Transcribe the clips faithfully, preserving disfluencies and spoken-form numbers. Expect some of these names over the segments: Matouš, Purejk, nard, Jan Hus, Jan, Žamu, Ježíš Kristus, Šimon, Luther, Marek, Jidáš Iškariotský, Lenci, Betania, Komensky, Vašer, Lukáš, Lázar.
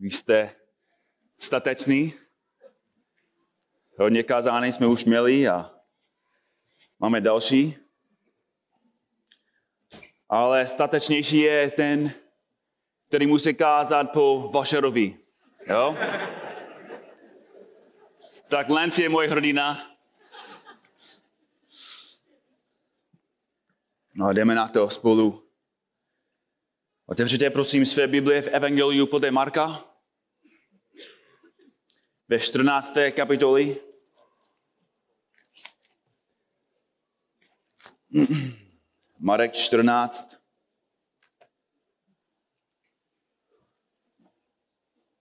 Vy jste stateční. Hodně kázání jsme už měli a máme další. Ale statečnější je ten, který musí kázat po Vašerovi. Jo? Tak Lenci je moje hrdina. No, jdeme na to spolu. Otevřete prosím své Biblie v Evangeliu podle Marka. Ve čtrnácté kapitoli. Marek čtrnáct.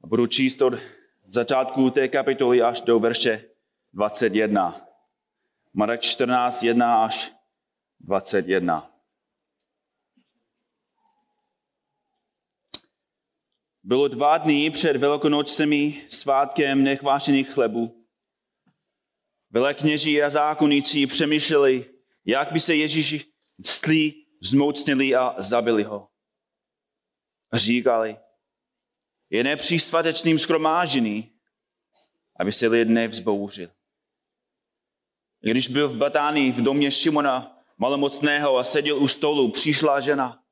Budu číst od začátku té kapitoly až do verše dvacet jedna. Marek čtrnáct, jedna až dvacet jedna. Bylo dva dny před velikonočními svátkem nechvášených chlebů. Velekněží a zákonníci přemýšleli, jak by se Ježíši ctli, zmocnili a zabili ho. Říkali, je nepří svatečným shromáždění, aby se lid nevzbouřil. Když byl v Betanii v domě Šimona malomocného a seděl u stolu, přišla žena,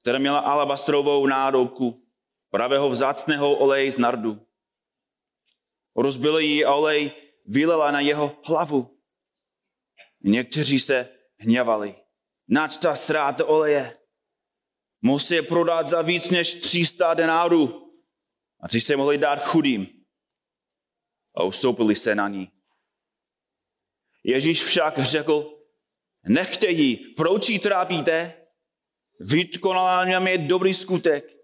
která měla alabastrovou nádobku pravého vzácného oleje z nardu. Rozbila ji a olej vylela na jeho hlavu. Někteří se hněvali. Nač ta ztráta oleje? Musí prodat za víc než tři sta denárů. A ty se mohli dát chudým. A ustoupili se na ní. Ježíš však řekl, nechte ji, proč ji trápíte? Vykonala na mě dobrý skutek.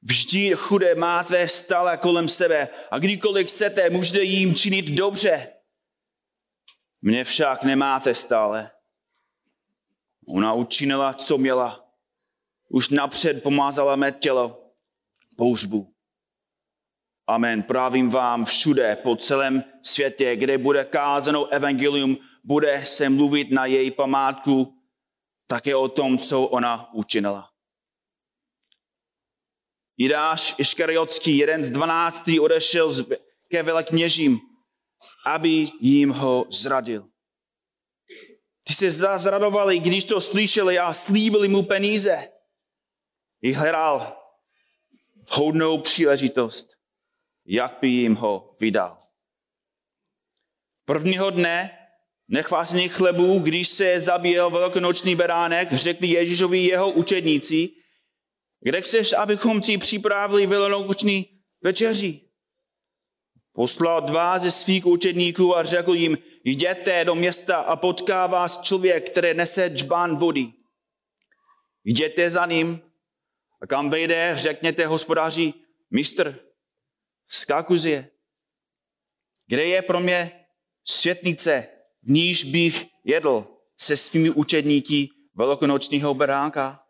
Vždy chudé máte stále kolem sebe a kdykoliv chcete, můžete jim činit dobře. Mě však nemáte stále. Ona učinila, co měla. Už napřed pomázala mé tělo pohřbu. Amen, právím vám všude po celém světě, kde bude kázanou evangelium, bude se mluvit na její památku také o tom, co ona učinila. Jidáš Iškariotský, jeden z dvanácti, odešel ke velekněžím, aby jim ho zradil. Ti se zazradovali, když to slyšeli a slíbili mu peníze. I hledal vhodnou příležitost, jak by jim ho vydal. Prvního dne nechvásených chlebů, když se zabíjel velikonoční beránek, řekli Ježíšovi jeho učedníci, kde chceš, abychom ti připravili velikonoční večeři? Poslal dva ze svých učedníků a řekl jim, jděte do města a potká vás člověk, který nese džbán vody. Jděte za ním a kam vejde, řekněte hospodáři, mistr, skakuzie, kde je pro mě světnice, v níž bych jedl se svými učedníky velikonočního beránka?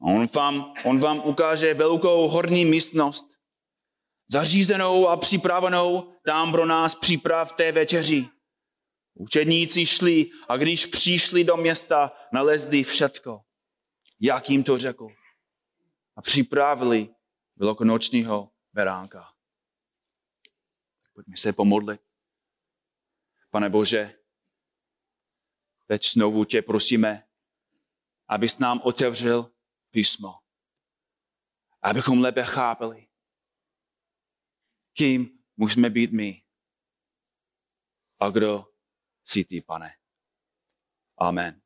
On vám, on vám ukáže velkou horní místnost, zařízenou a připravenou, tam pro nás připravte večeři. Učedníci šli a když přišli do města, nalezli všecko, jak jim to řekl. A připravili velikonočního beránka. Pojďme se pomodlit. Pane Bože, teď znovu tě prosíme, abys nám otevřel písmo, abychom lépe chápali, kým můžeme být my a kdo jsi ty, Pane. Amen.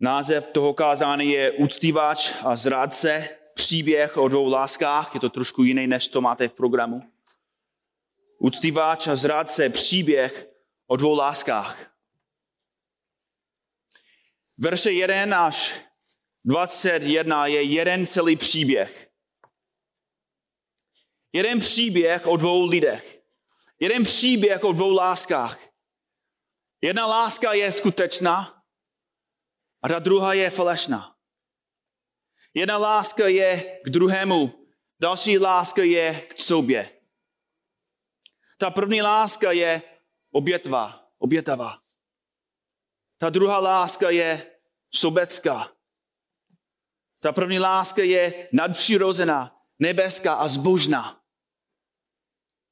Název toho kázání je Uctívač a zrádce, příběh o dvou láskách. Je to trošku jiný, než to máte v programu. Uctívač a zrádce, příběh o dvou láskách. Verše jedna až dvacet jedna je jeden celý příběh. Jeden příběh o dvou lidech. Jeden příběh o dvou láskách. Jedna láska je skutečná, a ta druhá je falešná. Jedna láska je k druhému, další láska je k sobě. Ta první láska je obětva, obětavá. Ta druhá láska je sobecká. Ta první láska je nadpřirozená, nebeská a zbožná.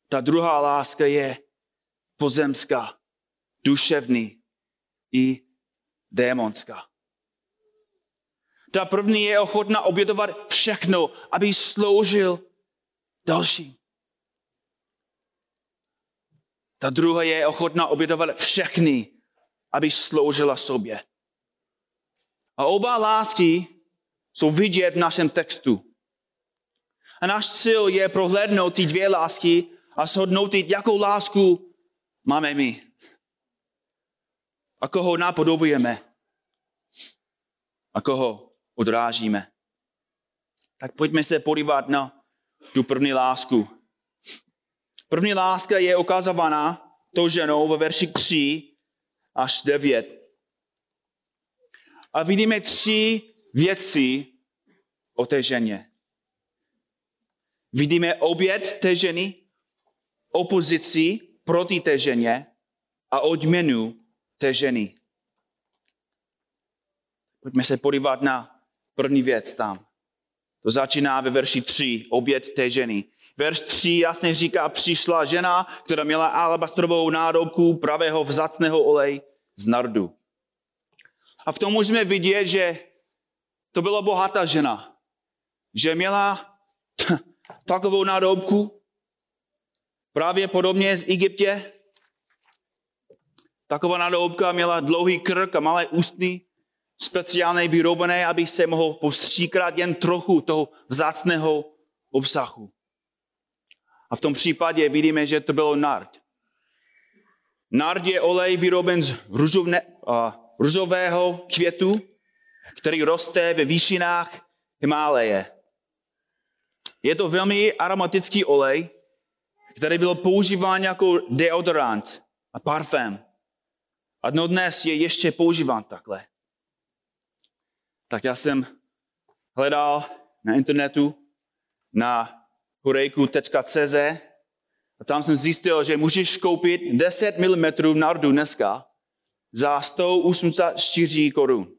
Ta druhá láska je pozemská, duševní i démonská. Ta první je ochotná obětovat všechno, aby sloužil dalším. Ta druhá je ochotná obětovat všechny, aby sloužila sobě. A oba lásky jsou vidět v našem textu. A náš cíl je prohlédnout ty dvě lásky a shodnout, jakou lásku máme my. A koho napodobujeme. A koho odrážíme. Tak pojďme se podívat na tu první lásku. První láska je ukázávána tou ženou ve verši tři až devět. A vidíme tři věci o té ženě. Vidíme oběd té ženy, opozici proti té ženě a odměnu té ženy. Pojďme se podívat na první věc tam. To začíná ve verši tři, oběd té ženy. Verš tři jasně říká, přišla žena, která měla alabastrovou nádobku pravého vzácného oleje z nardu. A v tom můžeme vidět, že to byla bohatá žena. Že měla t- takovou nádobku, právě podobně z Egyptě. Taková nádobka měla dlouhý krk a malé ústny, speciálně vyrobené, aby se mohl postříkat jen trochu toho vzácného obsahu. A v tom případě vidíme, že to bylo nard. Nard je olej vyroben z růžovne, uh, růžového květu, který roste ve výšinách Himáleje. Je to velmi aromatický olej, který byl používán jako deodorant a parfém. A dnes je ještě používán takhle. Tak já jsem hledal na internetu, na purejku tečka cé zet a tam jsem zjistil, že můžeš koupit deset mililitrů nardu dneska za sto osmdesát čtyři korun.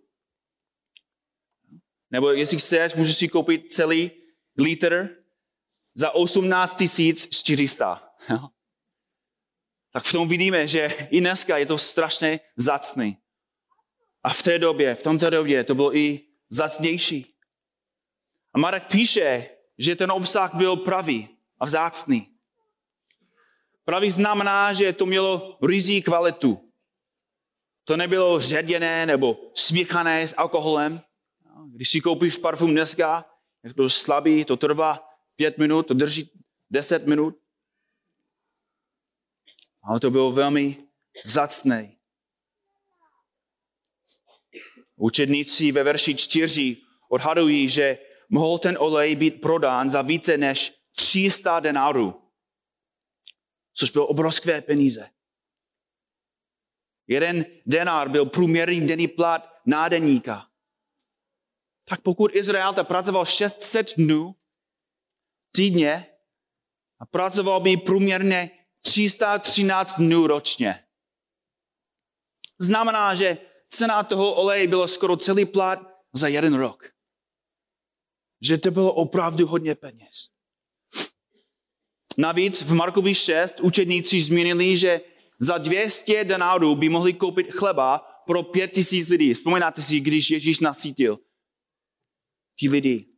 Nebo jestli chceš, můžeš si koupit celý litr za osmnáct tisíc čtyři sta. Tak v tom vidíme, že i dneska je to strašně vzácný. A v té době, v tomto době to bylo i vzácnější. A Marek píše, že ten obsah byl pravý a vzácný. Pravý znamená, že to mělo ryzí kvalitu. To nebylo ředěné nebo smíchané s alkoholem. Když si koupíš parfum dneska, jak to slabý, to trvá pět minut, to drží deset minut. Ale to bylo velmi vzácné. Učedníci ve verši čtyři odhadují, že mohl ten olej být prodán za více než tři sta denárů, což bylo obrovské peníze. Jeden denár byl průměrný denní plat nádeníka. Tak pokud Izraelita pracoval šest set dnů týdně a pracoval by průměrně tři sta třináct dnů ročně. Znamená, že cena toho oleje byla skoro celý plat za jeden rok. Že to bylo opravdu hodně peněz. Navíc v Markovi šest učedníci zmínili, že za dvě stě denárů by mohli koupit chleba pro pět tisíc lidí. Vzpomínáte si, když Ježíš nasytil ti lidi.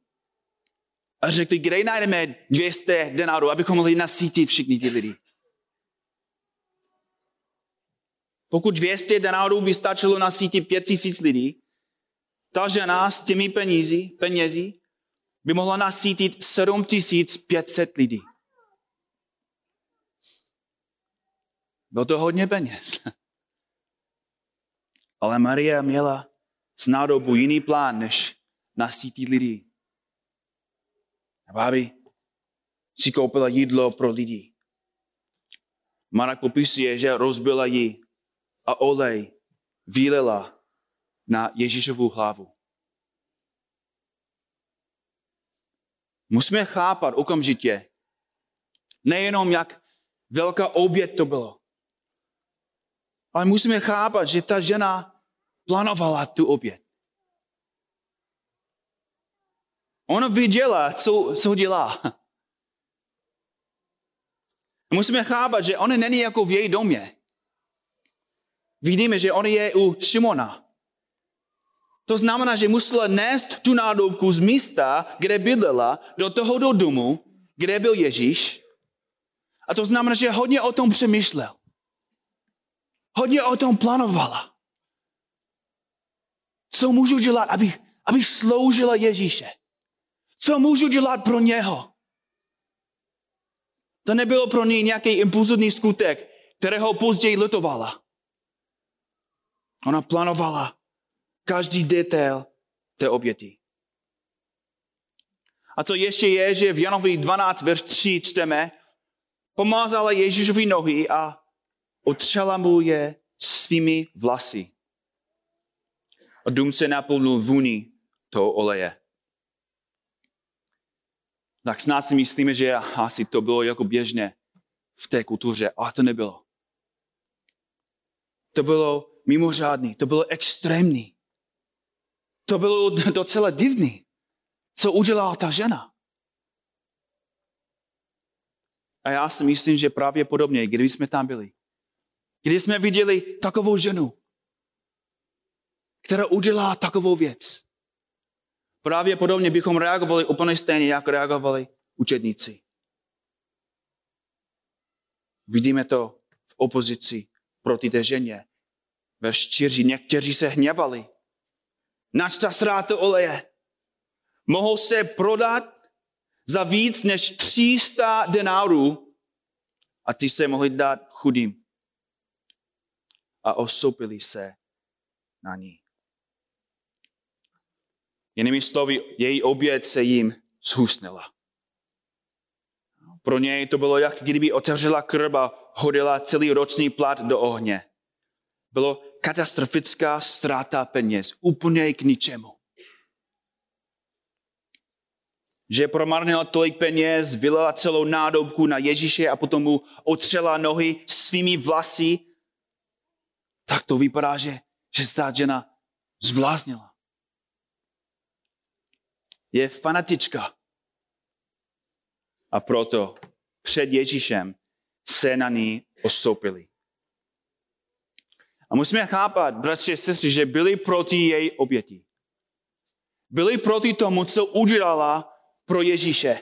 A řekli, kde najdeme dvě stě denárů, abychom mohli nasytit všichni ti lidi. Pokud dvě stě denárů by stačilo nasytit pět tisíc lidí, ta žena s těmi penízi, penězi by mohla nasytit sedm tisíc pět set lidí. Bylo to hodně peněz. Ale Marie měla z nádobu jiný plán, než nasytit lidi. Aby si koupila jídlo pro lidi. Marek popisuje, že rozbila ji a olej vylela na Ježíšovu hlavu. Musíme chápat okamžitě, nejenom jak velká oběť to bylo, ale musíme chápat, že ta žena plánovala tu oběť. Ona viděla, co, co dělá. Musíme chápat, že ona není jako v její domě. Vidíme, že ona je u Šimona. To znamená, že musela nést tu nádobku z místa, kde bydlela, do toho domu, kde byl Ježíš. A to znamená, že hodně o tom přemýšlel. Hodně o tom plánovala. Co můžu dělat, abych, abych sloužila Ježíše? Co můžu dělat pro něho? To nebylo pro ní nějaký impulzivní skutek, kterého později litovala. Ona plánovala každý detail té oběti. A co ještě je, že v Janovi dvanáct, verš tři čteme, pomázala Ježíšovi nohy a otřela mu je svými vlasy. A dům se naplnil vůní toho oleje. Tak snad si myslíme, že asi to bylo jako běžné v té kultuře, ale to nebylo. To bylo mimořádný, to bylo extrémní. To bylo docela divný, co udělala ta žena. A já si myslím, že právě podobně, když jsme tam byli, když jsme viděli takovou ženu, která udělá takovou věc, právě podobně bychom reagovali úplně stejně, jak reagovali učedníci. Vidíme to v opozici proti té ženě. Verš čtyři, někteří se hněvali. Nač ta ztráta oleje. Mohou se prodat za víc než tři sta denárů a ty se mohli dát chudým. A osopili se na ní. Jinými slovy, její oběd se jim zhusnila. Pro něj to bylo, jak kdyby otevřela krb a hodila celý roční plat do ohně. Bylo katastrofická ztráta peněz, úplně k ničemu. Že promarnila tolik peněz, vylila celou nádobku na Ježíše a potom mu otřela nohy svými vlasy, tak to vypadá, že, že ta žena zbláznila. Je fanatička. A proto před Ježíšem se na ní osopili. A musíme chápat, bratři a sestry, že byli proti její oběti. Byli proti tomu, co udělala pro Ježíše.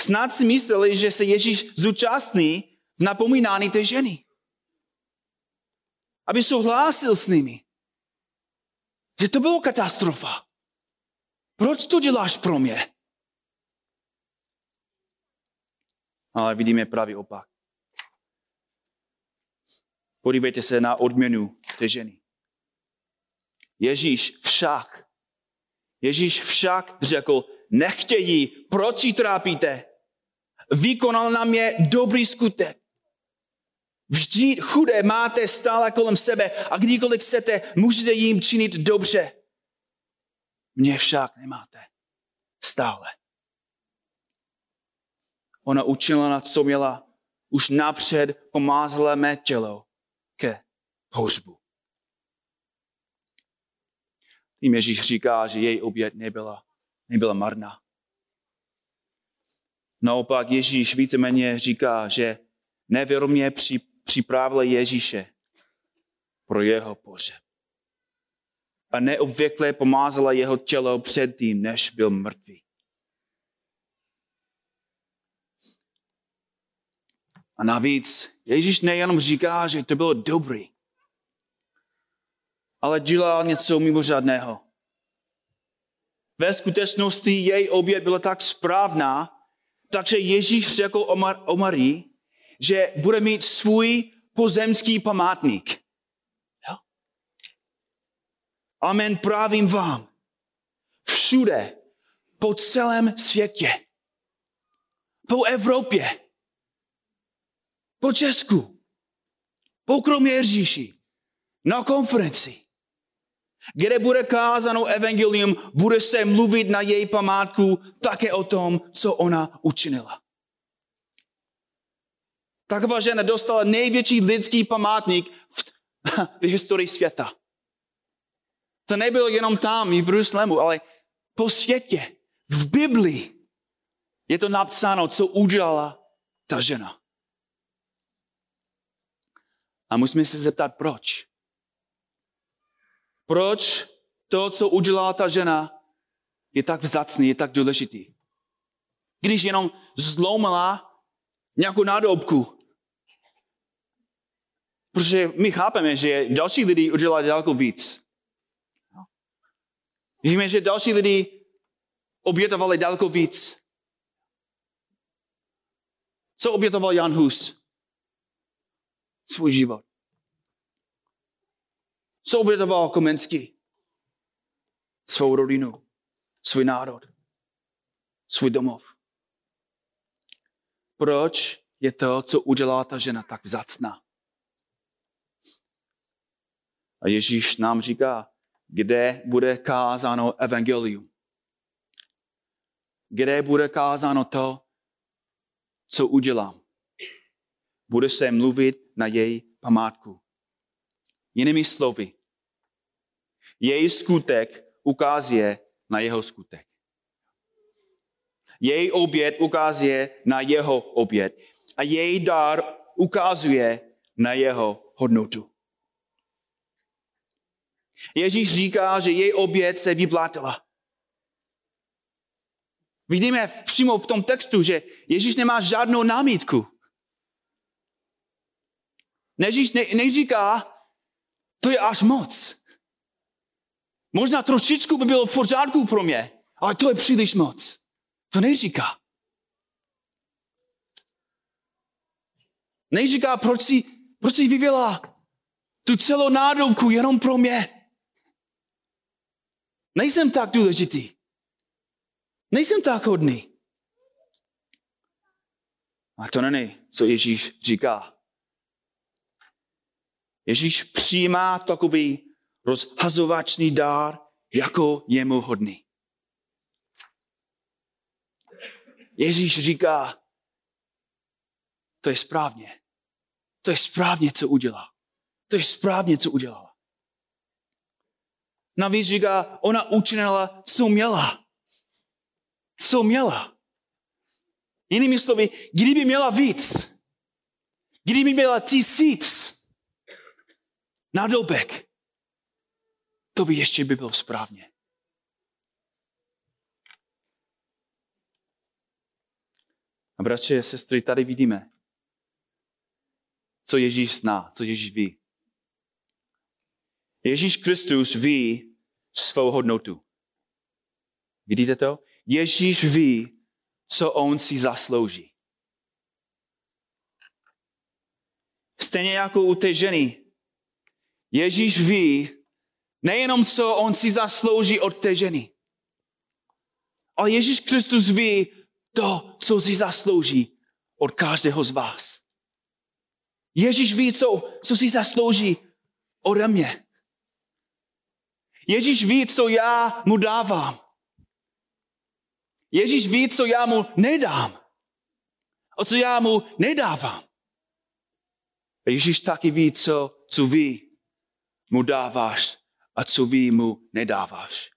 Snad si mysleli, že se Ježíš zúčastní v napomínání té ženy. Aby souhlasil s nimi. Že to bylo katastrofa. Proč to děláš pro mě? Ale vidíme pravý opak. Podívejte se na odměnu té ženy. Ježíš však, Ježíš však řekl, nechte ji, proč ji trápíte? Vykonal na mě dobrý skutek. Vždyť chudé máte stále kolem sebe a kdykoliv chcete, můžete jim činit dobře. Mě však nemáte. Stále. Ona učinila na co měla, už napřed pomázala mé tělo ke pohřbu. Tím Ježíš říká, že její oběť nebyla, nebyla marná. Naopak Ježíš víceméně říká, že nevěromě připravila Ježíše pro jeho pohřeb. A neobvykle pomázala jeho tělo předtím, než byl mrtvý. A navíc Ježíš nejenom říká, že to bylo dobrý, ale dělal něco mimořádného. Ve skutečnosti její oběd byla tak správná, takže Ježíš řekl o, Mar- o Marii, že bude mít svůj pozemský památník. Amen, právím vám. Všude, po celém světě, po Evropě, po Česku, po Kroměříži, na konferenci, kde bude kázáno evangelium, bude se mluvit na její památku také o tom, co ona učinila. Taková žena dostala největší lidský památník v, v historii světa. To nebylo jenom tam, i v Jeruzalému, ale po světě, v Biblii je to napsáno, co udělala ta žena. A musíme se zeptat, proč? Proč to, co udělala ta žena, je tak vzácný, je tak důležitý? Když jenom zlomila nějakou nádobku. Protože my chápeme, že další lidi udělali daleko víc. Víme, že další lidi obětovali daleko víc. Co obětoval Jan Hus? Svůj život. Co obětoval Komensky? Svou rodinu, svůj národ, svůj domov. Proč je to, co udělala ta žena, tak vzácná? A Ježíš nám říká, kde bude kázáno evangelium. Kde bude kázáno to, co udělám. Bude se mluvit na její památku. Jinými slovy, její skutek ukazuje na jeho skutek. Její oběd ukazuje na jeho oběd. A její dar ukazuje na jeho hodnotu. Ježíš říká, že její oběd se vyplatila. Vidíme přímo v tom textu, že Ježíš nemá žádnou námitku. Ježíš ne, neříká, to je až moc. Možná trošičku by bylo v pořádku pro mě, ale to je příliš moc. To neříká. Neříká, proč si, proč si vyvěla tu celou nádobku jenom pro mě. Nejsem tak důležitý. Nejsem tak hodný. A to není, co Ježíš říká. Ježíš přijímá takový rozhazovačný dár, jako jemu hodný. Ježíš říká, to je správně. To je správně, co udělal. To je správně, co udělala. Navíc říká, ona učinila, co měla. Co měla. Jinými slovy, kdyby měla víc, kdyby měla tisíc nádobek, to by ještě by bylo správně. A bratři a sestry, tady vidíme, co Ježíš zná, co Ježíš ví. Ježíš Kristus ví svou hodnotu. Vidíte to? Ježíš ví, co on si zaslouží. Stejně jako u té ženy. Ježíš ví nejenom, co on si zaslouží od té ženy. Ale Ježíš Kristus ví to, co si zaslouží od každého z vás. Ježíš ví, co, co si zaslouží ode mě. Ježíš ví, co já mu dávám. Ježíš ví, co já mu nedám. A co já mu nedávám. A Ježíš taky ví, co, co ví mu dáváš a co ví mu nedáváš.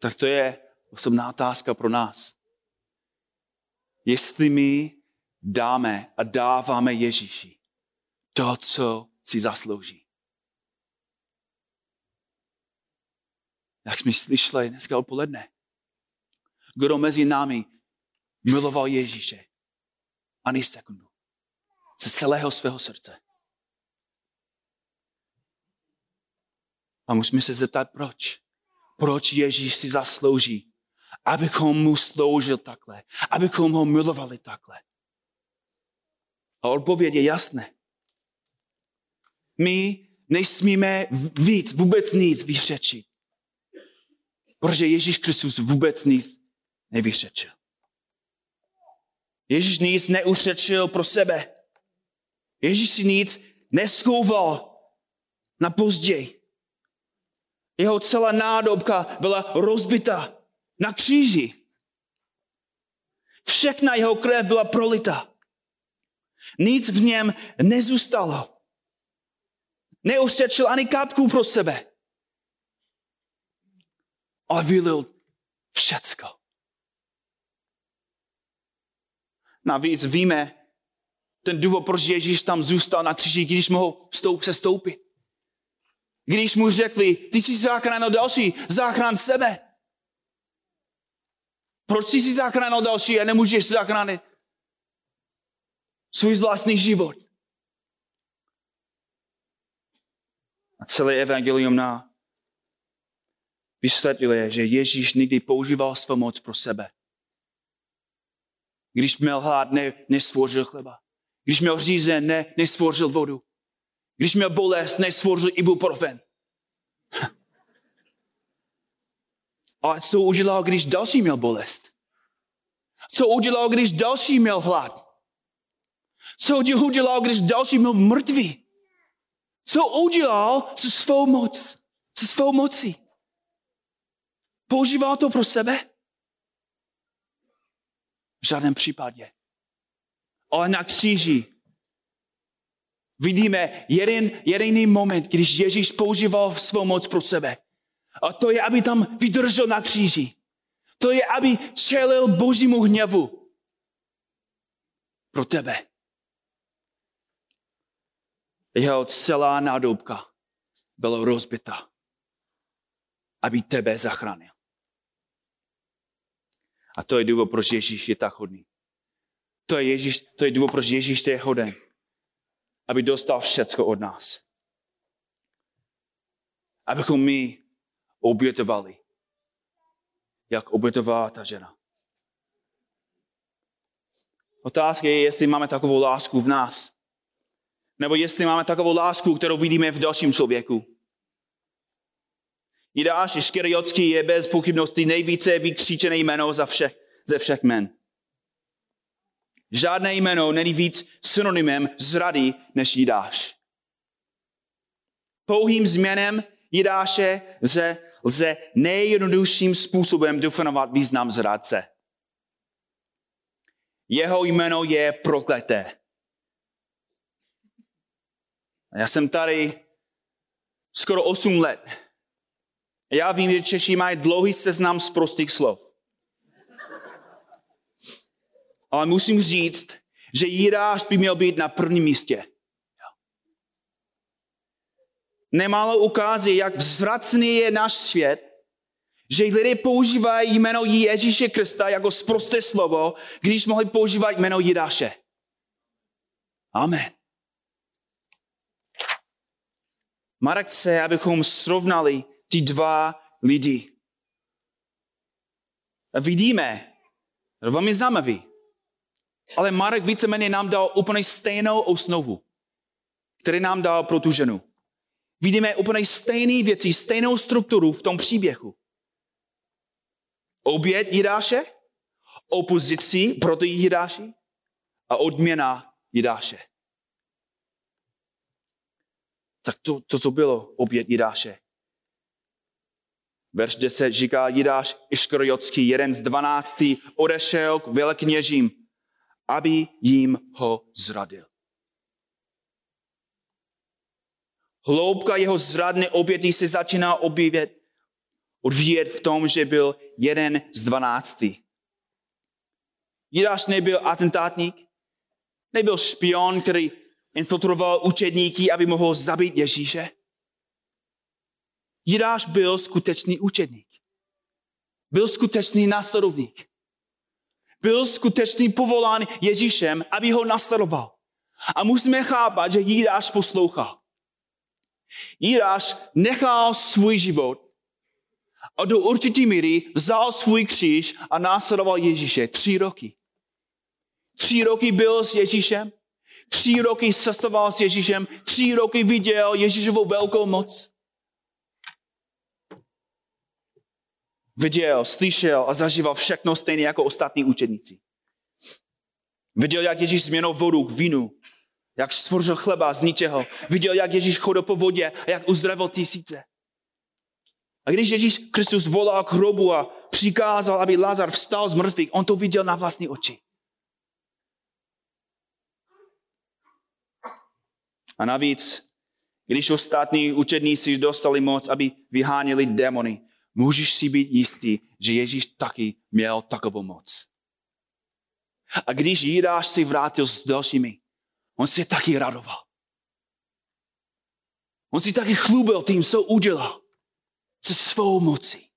Tak to je osobná otázka pro nás. Jestli my dáme a dáváme Ježíši to, co si zaslouží. Jak jsme slyšeli dneska odpoledne. Kdo mezi námi miloval Ježíše ani sekundu. Ze celého svého srdce. A musíme se zeptat, proč. Proč Ježíš si zaslouží, abychom mu sloužil takhle. Abychom ho milovali takhle. A odpověď je jasné. My nesmíme víc, vůbec nic vyřečit. Protože Ježíš Kristus vůbec nic nevyřečil. Ježíš nic neuřečil pro sebe. Ježíš si nic neschouval na později. Jeho celá nádobka byla rozbita na kříži. Všechna jeho krev byla prolita. Nic v něm nezůstalo. Neuřečil ani kapku pro sebe. a vylil všecko. Navíc víme ten důvod, proč Ježíš tam zůstal na kříži, když mohl se stoupit. Když mu řekli, ty jsi zachránil další, zachrán sebe. Proč jsi zachránil další a nemůžeš zachránit svůj vlastní život? A celé evangelium nám vysvětluje, že Ježíš nikdy používal svou moc pro sebe. Když měl hlad, ne, nesvořil chleba. Když měl řízen, ne, nesvořil vodu. Když měl bolest, nesvořil ibuprofen. A co udělal, když další měl bolest? Co udělal, když další měl hlad? Co udělal, když další byl mrtvý? Co udělal se svou moc, se svou mocí? Používal to pro sebe? V žádném případě. Ale na kříži vidíme jeden, jediný moment, když Ježíš používal svou moc pro sebe. A to je, aby tam vydržel na kříži. To je, aby čelil Božímu hněvu. Pro tebe. Jeho celá nádobka byla rozbita, aby tebe zachránil. A to je důvod, proč Ježíš je tak hodný. To je, Ježíš, to je důvod, proč Ježíš je hoden, aby dostal všecko od nás. Abychom my obětovali, jak obětovala ta žena. Otázka je, jestli máme takovou lásku v nás. Nebo jestli máme takovou lásku, kterou vidíme v dalším člověku. Jidáš Iškariotský je bez pochybnosti nejvíce vykřičené jméno za všech, ze všech jmen. Žádné jméno není víc synonymem zrady než Jidáš. Pouhým změnem Jidáše lze, lze nejjednodušším způsobem definovat význam zradce. Jeho jméno je prokleté. Já jsem tady skoro osm let. Já vím, že Češi mají dlouhý seznam z prostých slov. Ale musím říct, že Jidáš by měl být na prvním místě. Nemálo ukazuje, jak vzracný je náš svět, že lidé používají jméno Ježíše Krista jako sprosté slovo, když mohli používat jméno Jidáše. Amen. Marek chce, abychom srovnali ty dva lidi. A vidíme, velmi zajímavý, ale Marek víceméně nám dal úplně stejnou osnovu, který nám dal pro tu ženu. Vidíme úplně stejné věci, stejnou strukturu v tom příběhu. Oběd Jidáše, opozici proti Jidáši a odměna Jidáše. Tak to, to co bylo oběd Jidáše. Verš deset říká, Jidáš Iškariotský, jeden z dvanácti, odešel k velekněžím, aby jim ho zradil. Hloubka jeho zradné obědy se začíná objevět, odvíjet v tom, že byl jeden z dvanácti. Jidáš nebyl atentátník, nebyl špion, který infiltroval učedníky, aby mohl zabít Ježíše. Jidáš byl skutečný učedník. Byl skutečný následovník. Byl skutečný povolán Ježíšem, aby ho následoval. A musíme chápat, že Jidáš poslouchal. Jidáš nechal svůj život a do určitý míry vzal svůj kříž a následoval Ježíše tři roky. Tři roky byl s Ježíšem, tři roky cestoval s Ježíšem, tři roky viděl Ježíšovu velkou moc. Viděl, slyšel a zažíval všechno stejně jako ostatní učedníci. Viděl, jak Ježíš změnil vodu k vínu, jak stvořil chleba z ničeho. Viděl, jak Ježíš chodil po vodě a jak uzdravil tisíce. A když Ježíš Kristus volal k hrobu a přikázal, aby Lázar vstal z mrtvých, on to viděl na vlastní oči. A navíc, když ostatní učedníci dostali moc, aby vyháněli démony, Můžeš si být jistý, že Ježíš taky měl takovou moc. A když Jidáš se vrátil s dalšími, on se taky radoval. On si taky chlubil tím, co udělal se svou mocí.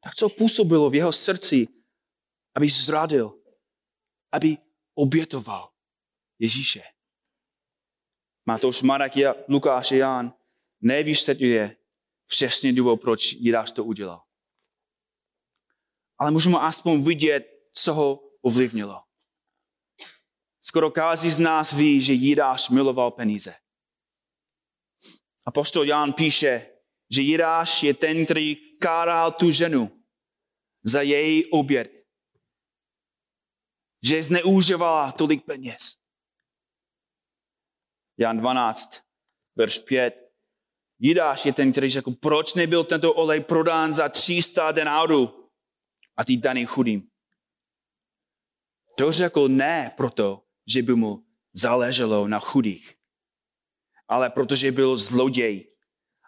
Tak co působilo v jeho srdci, aby zradil, aby obětoval Ježíše? Matouš, Marek, Lukáš a Jan nevysvětluje přesně důvod, proč Jidáš to udělal. Ale můžeme aspoň vidět, co ho ovlivnilo. Skoro každý z nás ví, že Jidáš miloval peníze. Apoštol Jan píše, že Jidáš je ten, který káral tu ženu za její oběd. Že zneužívala tolik peněz. Jan dvanáct, verš pět. Jidáš je ten, který řekl, proč nebyl tento olej prodán za tři sta denárů a ty daný chudým. To řekl ne proto, že by mu záleželo na chudých, ale protože byl zloděj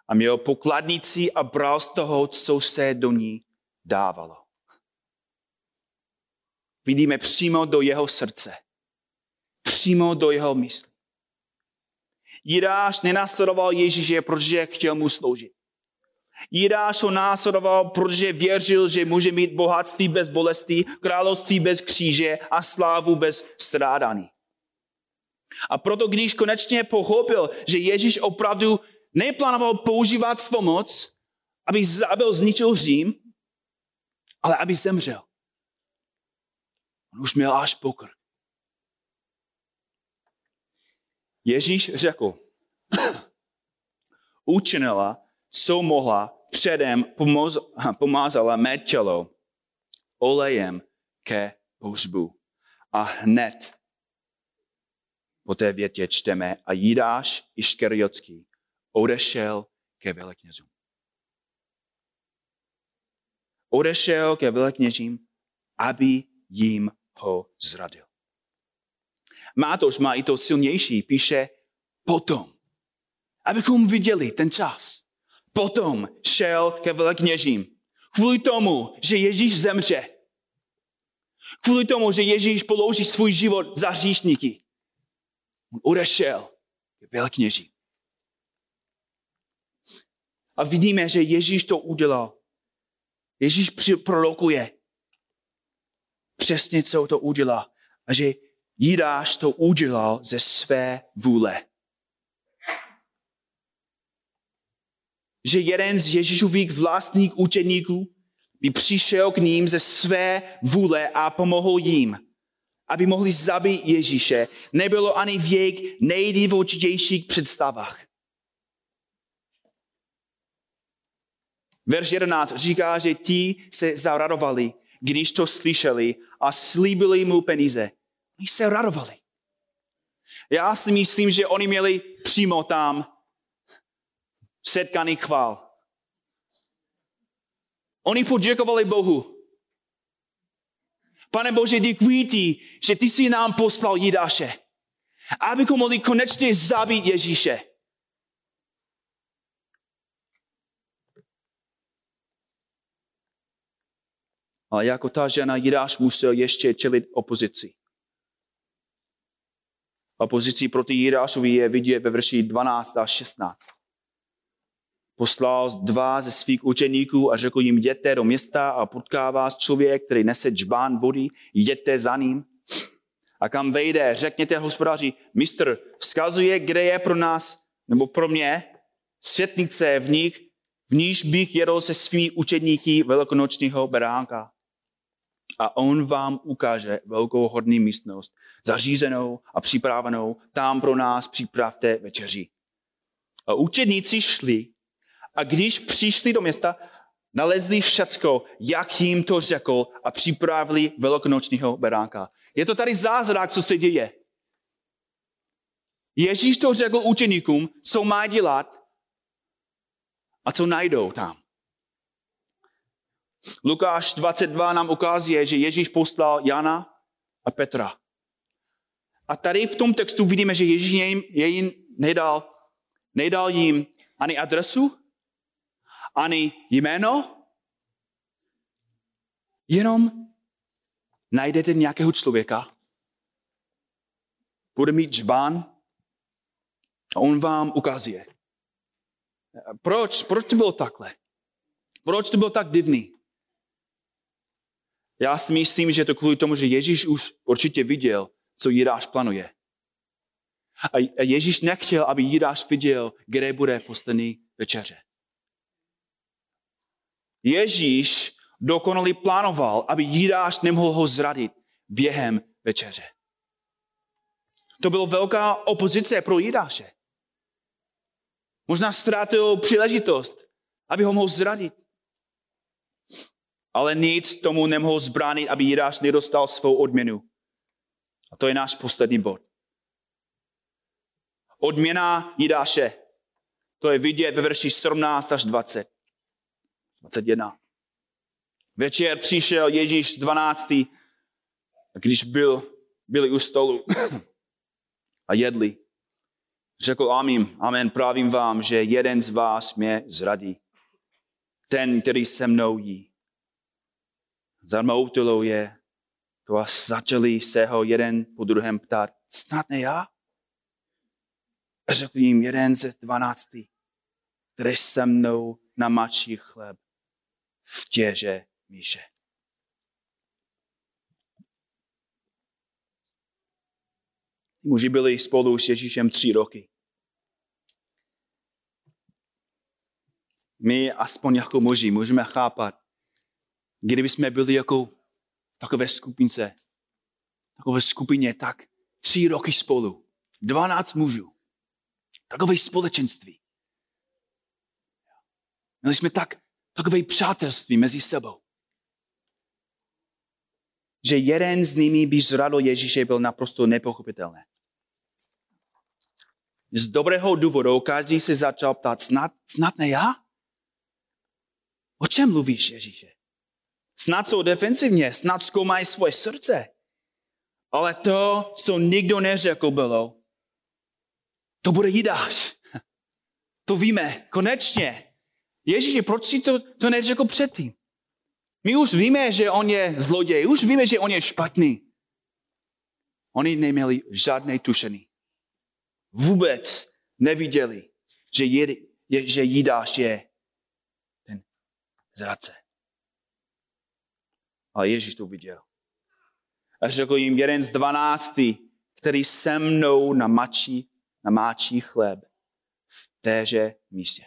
a měl pokladnici a bral z toho, co se do ní dávalo. Vidíme přímo do jeho srdce, přímo do jeho mysli. Jidáš nenásledoval Ježíše, protože chtěl mu sloužit. Jidáš ho následoval, protože věřil, že může mít bohatství bez bolesti, království bez kříže a slávu bez strádání. A proto, když konečně pochopil, že Ježíš opravdu neplánoval používat svou moc, aby zabil, zničil Řím, ale aby zemřel. On už měl až pokrk. Ježíš řekl, učinila, co mohla, předem pomoz- pomázala mé tělo olejem ke pohřbu. A hned po té větě čteme a Jidáš Iškariotský odešel ke veleknězům. Odešel ke velekněžím, aby jim ho zradil. Matouš má i to silnější, píše potom, abychom viděli ten čas. Potom šel ke velekněžím. Kvůli tomu, že Ježíš zemře. Kvůli tomu, že Ježíš položí svůj život za hříšníky. On odešel ke velekněžím. A vidíme, že Ježíš to udělal. Ježíš prorokuje přesně, co to udělal. A že Jidáš to udělal ze své vůle. Že jeden z Ježíšových vlastních učeníků by přišel k ním ze své vůle a pomohl jim, aby mohli zabít Ježíše, nebylo ani v jejich nejdivočtějších představách. Verš jedenáct říká, že ti se zaradovali, když to slyšeli a slíbili mu peníze. Oni se radovali. Já si myslím, že oni měli přímo tam setkaný chvál. Oni poděkovali Bohu. Pane Bože, děkuji ti, že ty jsi nám poslal Jidáše, abychom mohli konečně zabít Ježíše. Ale jako ta žena, Jidáš musel ještě čelit opozici. Opozici proti Jidášovi je vidět ve verši dvanáct a šestnáct. Poslal dva ze svých učeníků a řekl jim, jděte do města a potká vás člověk, který nese džbán vody, jděte za ním. A kam vejde, řekněte hospodáři, mistr vzkazuje, kde je pro nás, nebo pro mě, světnice v nich, v níž bych jedl se svými učeníky velikonočního beránka. A on vám ukáže velkou hodný místnost, zařízenou a připravenou, tam pro nás připravte večeři. A učedníci šli a když přišli do města, nalezli všecko, jak jim to řekl a připravili velikonočního beránka. Je to tady zázrak, co se děje. Ježíš to řekl učeníkům, co má dělat a co najdou tam. Lukáš dvacet dva nám ukazuje, že Ježíš poslal Jana a Petra. A tady v tom textu vidíme, že Ježíš jim nedal Nedal jim ani adresu, ani jméno. Jenom najdete nějakého člověka, bude mít žbán a on vám ukazuje. Proč? Proč to bylo takhle? Proč to bylo tak divný? Já si myslím, že to kvůli tomu, že Ježíš už určitě viděl, co Jidáš plánuje. A Ježíš nechtěl, aby Jidáš viděl, kde bude poslední večeře. Ježíš dokonale plánoval, aby Jidáš nemohl ho zradit během večeře. To byla velká opozice pro Jidáše. Možná ztratil příležitost, aby ho mohl zradit. Ale nic tomu nemohl zbránit, aby Jidáš nedostal svou odměnu. A to je náš poslední bod. Odměna Jidáše. To je vidět ve verši sedmnáct až dvacet. dvacet jedna. Večer přišel Ježíš dvanáctý. Když byl, byli u stolu a jedli, řekl amen, amen, právím vám, že jeden z vás mě zradí. Ten, který se mnou jí. Zarmoutil je to a začali se ho jeden po druhém ptát. Snad ne já? A řekl jim jeden ze dvanácti, který se mnou namačí chleb v těže míše. Muži byli spolu s Ježíšem tři roky. My aspoň jako muži můžeme chápat, kdyby jsme byli jako takové skupince, takové skupině, tak tři roky spolu, dvanáct mužů, takové společenství. Měli jsme tak, takové přátelství mezi sebou, že jeden z nimi by zradil Ježíše, byl naprosto nepochopitelné. Z dobrého důvodu každý se začal ptát, snad, snad ne já? O čem mluvíš, Ježíše? Snad jsou defensivně, snad zkoumají svoje srdce. Ale to, co nikdo neřekl, bylo, to bude Jidáš. To víme, konečně. Ježíši, proč si to, to neřekl předtím? My už víme, že on je zloděj, už víme, že on je špatný. Oni neměli žádné tušení. Vůbec neviděli, že, je, je, že Jidáš je ten zradce. Ale Ježíš to viděl. A řekl jim jeden z dvanácti, který se mnou namáčí, namáčí chléb v téže místě.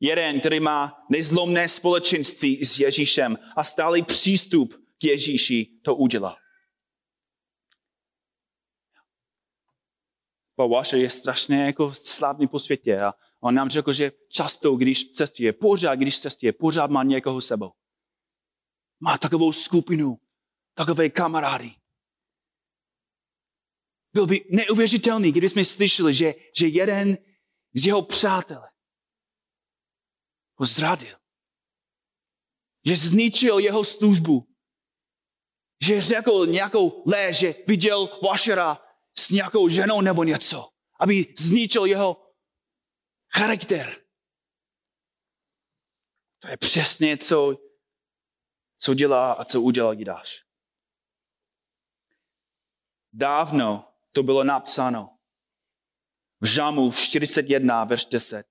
Jeden, který má nezlomné společenství s Ježíšem a stálý přístup k Ježíši, to udělal. Vašer je strašně jako slavný po světě a on nám řekl, že často, když cestuje, pořád, když cestuje, pořád má někoho sebou. Má takovou skupinu, takové kamarády. Byl by neuvěřitelný, kdyby jsme slyšeli, že, že jeden z jeho přátel ho zradil. Že zničil jeho službu. Že řekl nějakou léž, že viděl Vašera s nějakou ženou nebo něco, aby zničil jeho charakter. To je přesně, co co dělá a co udělal Jidáš. Dávno to bylo napsáno v Žamu čtyřicet jedna, verš deset,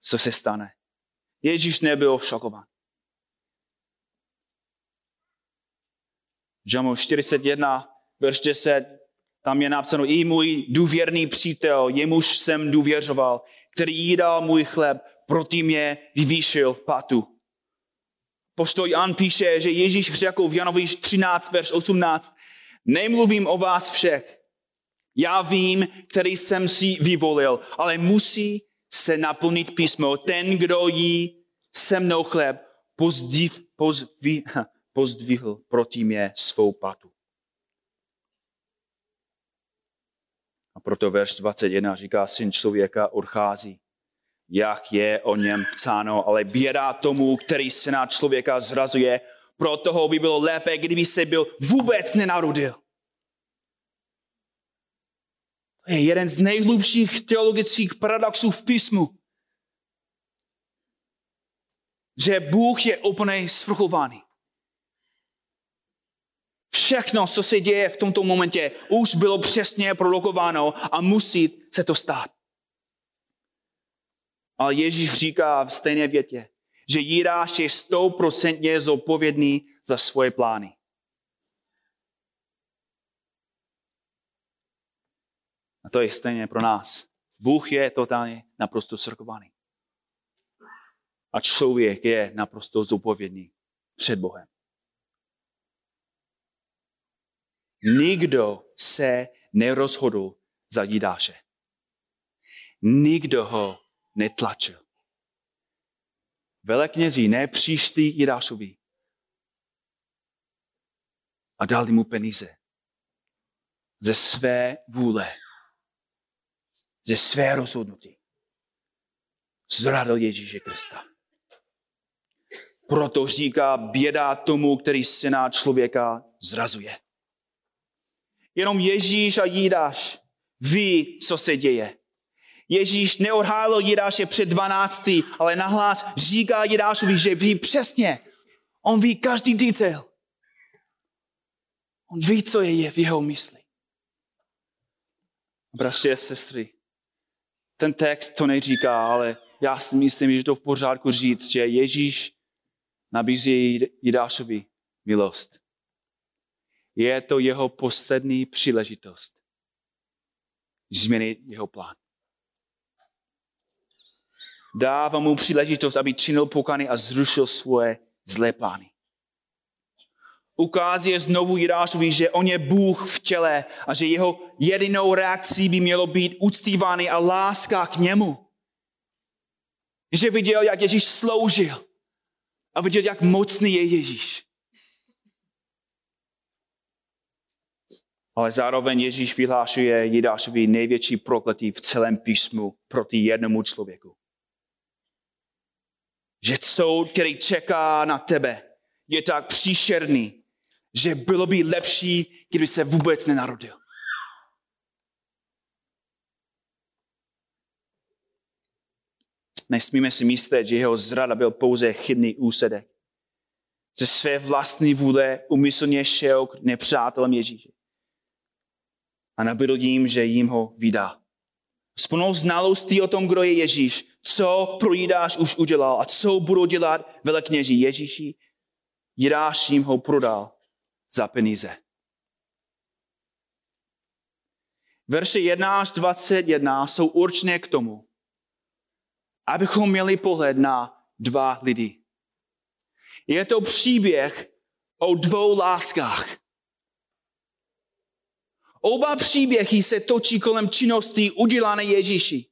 co se stane. Ježíš nebyl šokován. Žamu čtyřicet jedna, verš deset, tam je napsáno, i můj důvěrný přítel, jemuž jsem důvěřoval, který jídal můj chléb, proti mě vyvýšil patu. Poštol Jan píše, že Ježíš řekl v Janovi třináct, verš osmnáct, nemluvím o vás všech, já vím, který jsem si vyvolil, ale musí se naplnit písmo. Ten, kdo jí se mnou chléb, pozdiv, pozdvi, pozdvihl proti mě svou patu. A proto verš dvacet jedna říká, syn člověka odchází, jak je o něm psáno, ale běda tomu, který se na člověka zrazuje, pro toho by bylo lépe, kdyby se byl vůbec nenarodil. je jeden z nejhlubších teologických paradoxů v písmu. Že Bůh je úplně svrchovaný. Všechno, co se děje v tomto momentě, už bylo přesně prorokováno a musí se to stát. Ale Ježíš říká v stejné větě, že Jidáš je stoprocentně zodpovědný za svoje plány. A to je stejně pro nás. Bůh je totálně naprosto svrchovaný. A člověk je naprosto zodpovědný před Bohem. Nikdo se nerozhodl za Jidáše. Nikdo ho netlačil. Veleknězí nepřišli Jidášovi a dali mu peníze. Ze své vůle. Ze své rozhodnutí. Zradil Ježíše Krista. Proto říká běda tomu, který syna člověka zrazuje. Jenom Ježíš a Jidáš ví, co se děje. Ježíš neodhálil Jidáše před dvanácti, ale nahlas říká Jidášovi, že ví přesně. On ví každý detail. On ví, co je v jeho mysli. Bratři a sestry, ten text to neříká, ale já si myslím, že to v pořádku říct, že Ježíš nabízí Jidášovi milost. Je to jeho poslední příležitost změnit jeho plán. Dává mu příležitost, aby činil pokání a zrušil svoje zlé plány. Ukazuje znovu Jidášovi, že on je Bůh v těle a že jeho jedinou reakcí by mělo být uctívání a láska k němu. Že viděl, jak Ježíš sloužil a viděl, jak mocný je Ježíš. Ale zároveň Ježíš vyhlášuje Jidášovi největší prokletí v celém písmu proti jednomu člověku. Že soud, který čeká na tebe, je tak příšerný, že bylo by lepší, kdyby se vůbec nenarodil. Nesmíme si myslet, že jeho zrada byl pouze chybný úsudek. Ze své vlastní vůle umyslně šel k nepřátelům Ježíše. A nabídl jim, že jim ho vydá. S plnou znalostí o tom, kdo je Ježíš, co pro Jidáš už udělal a co budou dělat velekněží Ježíši, Jidáš jim ho prodal za peníze. Verše jedna až dvacet jedna jsou určené k tomu, abychom měli pohled na dva lidi. Je to příběh o dvou láskách. Oba příběhy se točí kolem činností udělané Ježíši,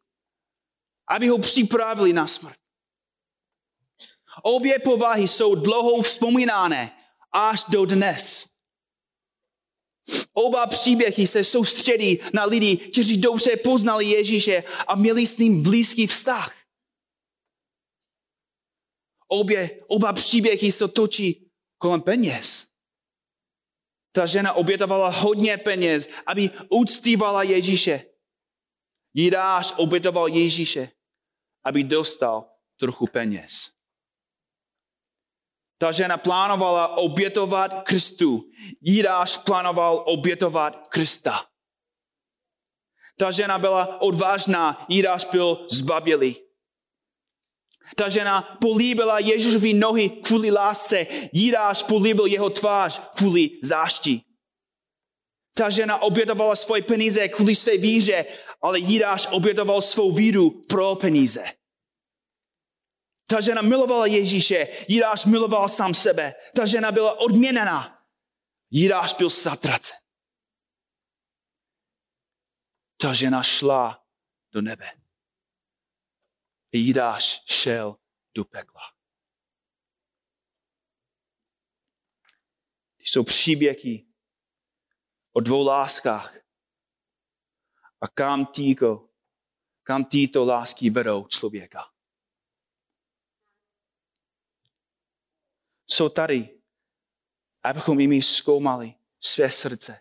aby ho připravili na smrt. Obě povahy jsou dlouho vzpomínány až do dnes. Oba příběhy se soustředí na lidi, kteří dobře poznali Ježíše a měli s ním blízký vztah. Obě, oba příběhy se točí kolem peněz. Ta žena obětovala hodně peněz, aby uctívala Ježíše. Jidáš obětoval Ježíše, aby dostal trochu peněz. Ta žena plánovala obětovat Kristu. Jidáš plánoval obětovat Krista. Ta žena byla odvážná, Jidáš byl zbabělý. Ta žena políbila Ježíšovi nohy kvůli lásce. Jidáš políbil jeho tvář kvůli zášti. Ta žena obětovala svoje peníze kvůli své víře, ale Jidáš obětoval svou víru pro peníze. Ta žena milovala Ježíše, Jidáš miloval sám sebe. Ta žena byla odměněna, Jidáš byl zatracen. Ta žena šla do nebe. Jidáš šel do pekla. Jsou příběhy o dvou láskách a kam tíko, kam títo lásky vedou člověka. Jsou tady, abychom jimi zkoumali své srdce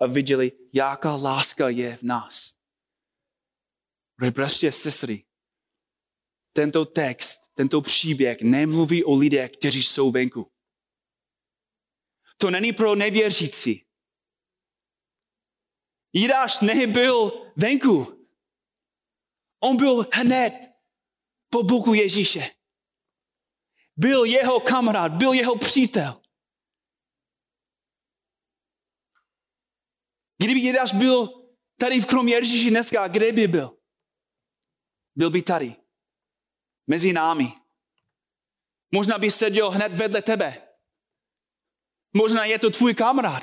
a viděli, jaká láska je v nás. Bratři a sestry, tento text, tento příběh nemluví o lidech, kteří jsou venku. To není pro nevěřící. Jidáš nebyl venku. On byl hned po boku Ježíše. Byl jeho kamarád, byl jeho přítel. Kdyby Jidáš byl tady v kromě Ježíši dneska, kde by byl? Byl by tady, mezi námi. Možná by seděl hned vedle tebe. Možná je to tvůj kamarád.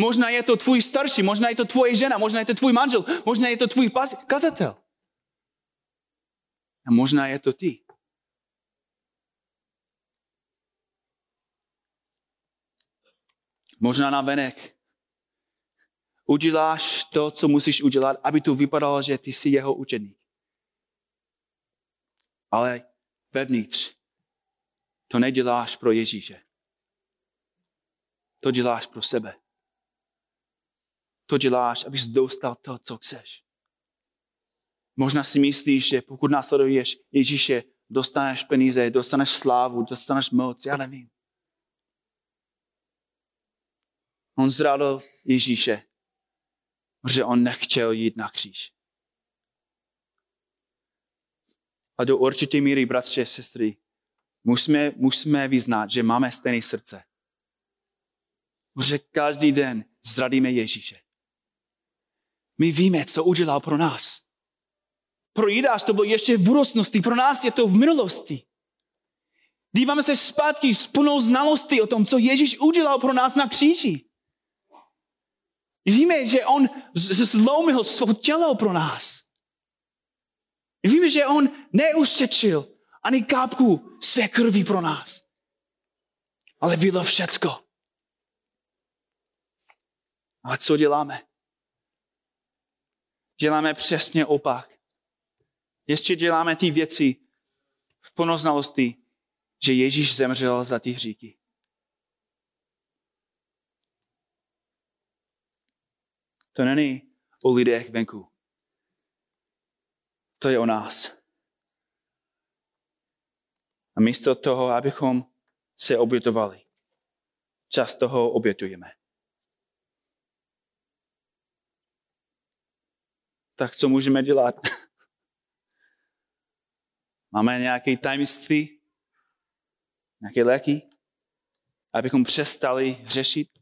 Možná je to tvůj starší, možná je to tvoje žena, možná je to tvůj manžel, možná je to tvůj kazatel. A možná je to ty. Možná na venek. Uděláš to, co musíš udělat, aby to vypadalo, že ty jsi jeho učeník. Ale vevnitř to neděláš pro Ježíše. To děláš pro sebe. To děláš, abys dostal to, co chceš. Možná si myslíš, že pokud následuješ Ježíše, dostaneš peníze, dostaneš slávu, dostaneš moc, já nevím. On zradil Ježíše, protože on nechtěl jít na kříž. A do určité míry, bratři a sestry, musíme, musíme vyznat, že máme stejné srdce. Protože každý den zradíme Ježíše. My víme, co udělal pro nás. Pro Jidáš to bylo ještě v budoucnosti, pro nás je to v minulosti. Díváme se zpátky s plnou znalostí o tom, co Ježíš udělal pro nás na kříži. Víme, že on zlomil svou tělo pro nás. Víme, že on neušetřil ani kapku své krvi pro nás. Ale bylo všecko. A co děláme? Děláme přesně opak. Ještě děláme ty věci v plnoznalosti, že Ježíš zemřel za ty hříchy. To není o lidech venku. To je o nás. A místo toho, abychom se obětovali, čas toho obětujeme. Tak co můžeme dělat? Máme nějaké tajemství? Nějaké léky? Abychom přestali hřešit?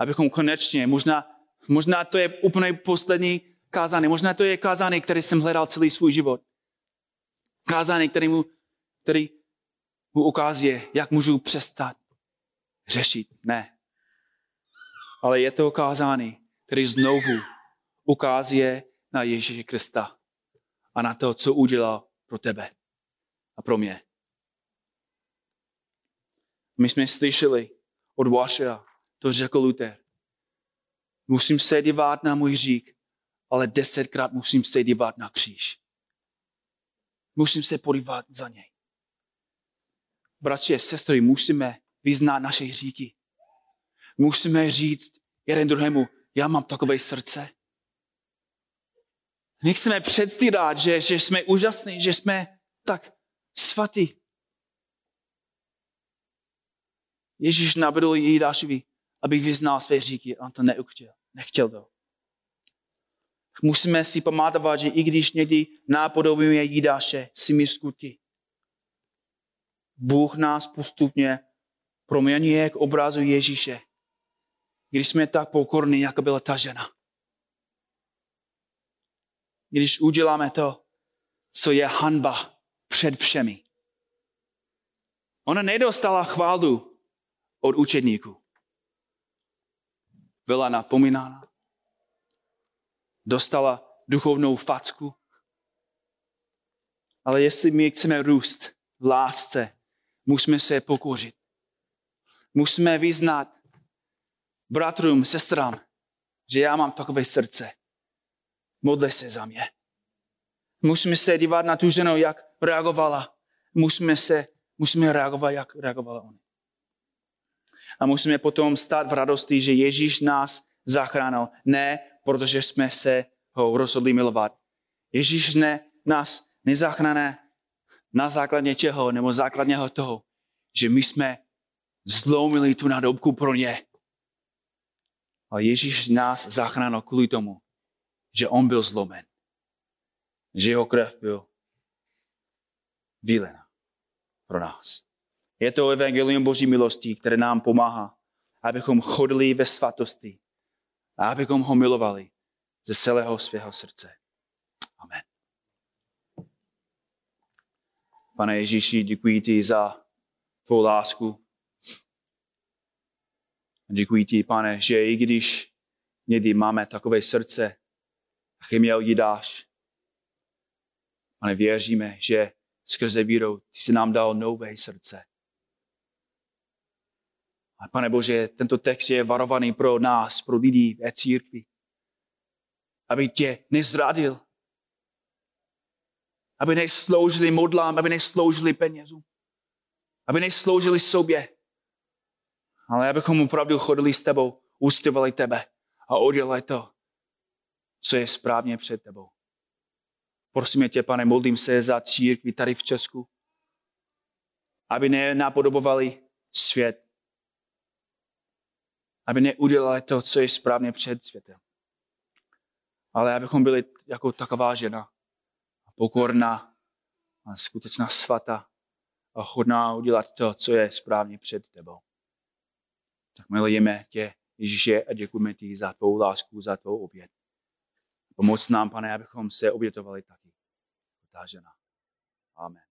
Abychom konečně, možná, možná to je úplně poslední kázání, možná to je kázání, které jsem hledal celý svůj život. Kázání, který mu, který mu ukazuje, jak můžu přestat hřešit. Ne. Ale je to kázání, který znovu ukazuje na Ježíše Krista a na to, co udělal pro tebe a pro mě. My jsme slyšeli od Vašera, to řekl Luther. Musím se dívat na můj hřích, ale desetkrát musím se dívat na kříž. Musím se podívat za něj. Bratři a sestry, musíme vyznat naše hříchy. Musíme říct jeden druhému, já mám takové srdce. Nechceme předstírat, že, že jsme úžasní, že jsme tak svatí. Ježíš nabídl Jidášovi, aby vyznal své hříchy, a on to neuchtěl, nechtěl to. Musíme si pamatovat, že i když někdy nápodobíme Jidáše svými skutky, Bůh nás postupně proměňuje k obrazu Ježíše, když jsme tak pokorní, jako byla ta žena. Když uděláme to, co je hanba před všemi. Ona nedostala chválu od učedníků. Byla napomínána. Dostala duchovnou facku. Ale jestli my chceme růst v lásce, musíme se pokořit. Musíme vyznat bratrům, sestrám, že já mám takové srdce. Modle se za mě. Musíme se dívat na tu ženu, jak reagovala. Musíme, se, musíme reagovat, jak reagovala ona. A musíme potom stát v radosti, že Ježíš nás zachránil. Ne, protože jsme se ho rozhodli milovat. Ježíš ne, nás nezachraňuje na základě čeho, nebo základního toho, že my jsme zlomili tu nádobku pro ně. A Ježíš nás zachránil kvůli tomu, že on byl zlomen. Že jeho krev byl vylena pro nás. Je to evangelium Boží milosti, které nám pomáhá, abychom chodili ve svatosti a abychom ho milovali ze celého svého srdce. Amen. Pane Ježíši, děkuji ti za tvou lásku. Děkuji ti, Pane, že i když někdy máme takové srdce, jaké měl Jidáš, Pane, věříme, že skrze víru ty jsi nám dal nové srdce. A Pane Bože, tento text je varovaný pro nás, pro lidi ve církvi, aby tě nezradil, aby nesloužili modlám, aby nesloužili penězům, aby nesloužili sobě, ale abychom opravdu chodili s tebou, úctovali tebe a udělali to, co je správně před tebou. Prosím tě, Pane, modlím se za církvi tady v Česku, aby nenapodobovali svět, aby neudělali to, co je správně před světem, ale abychom byli jako taková žena, pokorná a skutečná svatá a hodná udělat to, co je správně před tebou. Tak milujeme tě, Ježíše, a děkujeme ti za tvou lásku, za tvou oběť. Pomoc nám, Pane, abychom se obětovali taky. Ta žena. Amen.